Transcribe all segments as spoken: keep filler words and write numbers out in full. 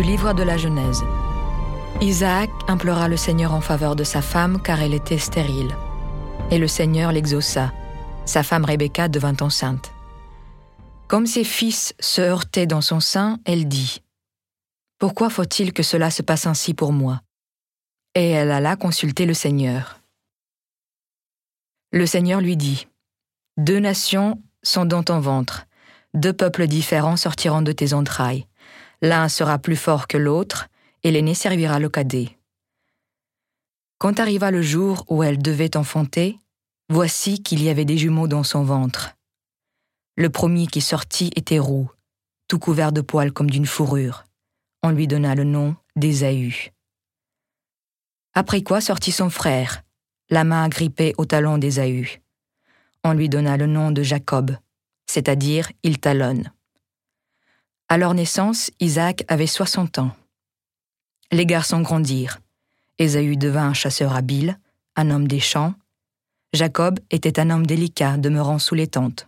Du livre de la Genèse. Isaac implora le Seigneur en faveur de sa femme car elle était stérile. Et le Seigneur l'exauça. Sa femme Rebecca devint enceinte. Comme ses fils se heurtaient dans son sein, elle dit « Pourquoi faut-il que cela se passe ainsi pour moi ?» Et elle alla consulter le Seigneur. Le Seigneur lui dit « Deux nations sont dans ton ventre, deux peuples différents sortiront de tes entrailles. L'un sera plus fort que l'autre, et l'aîné servira le cadet. » Quand arriva le jour où elle devait enfanter, voici qu'il y avait des jumeaux dans son ventre. Le premier qui sortit était roux, tout couvert de poils comme d'une fourrure. On lui donna le nom d'Ésaü. Après quoi sortit son frère, la main agrippée au talon d'Ésaü. On lui donna le nom de Jacob, c'est-à-dire « il talonne ». À leur naissance, Isaac avait soixante ans. Les garçons grandirent. Ésaü devint un chasseur habile, un homme des champs. Jacob était un homme délicat, demeurant sous les tentes.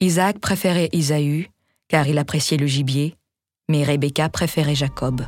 Isaac préférait Ésaü, car il appréciait le gibier, mais Rebecca préférait Jacob.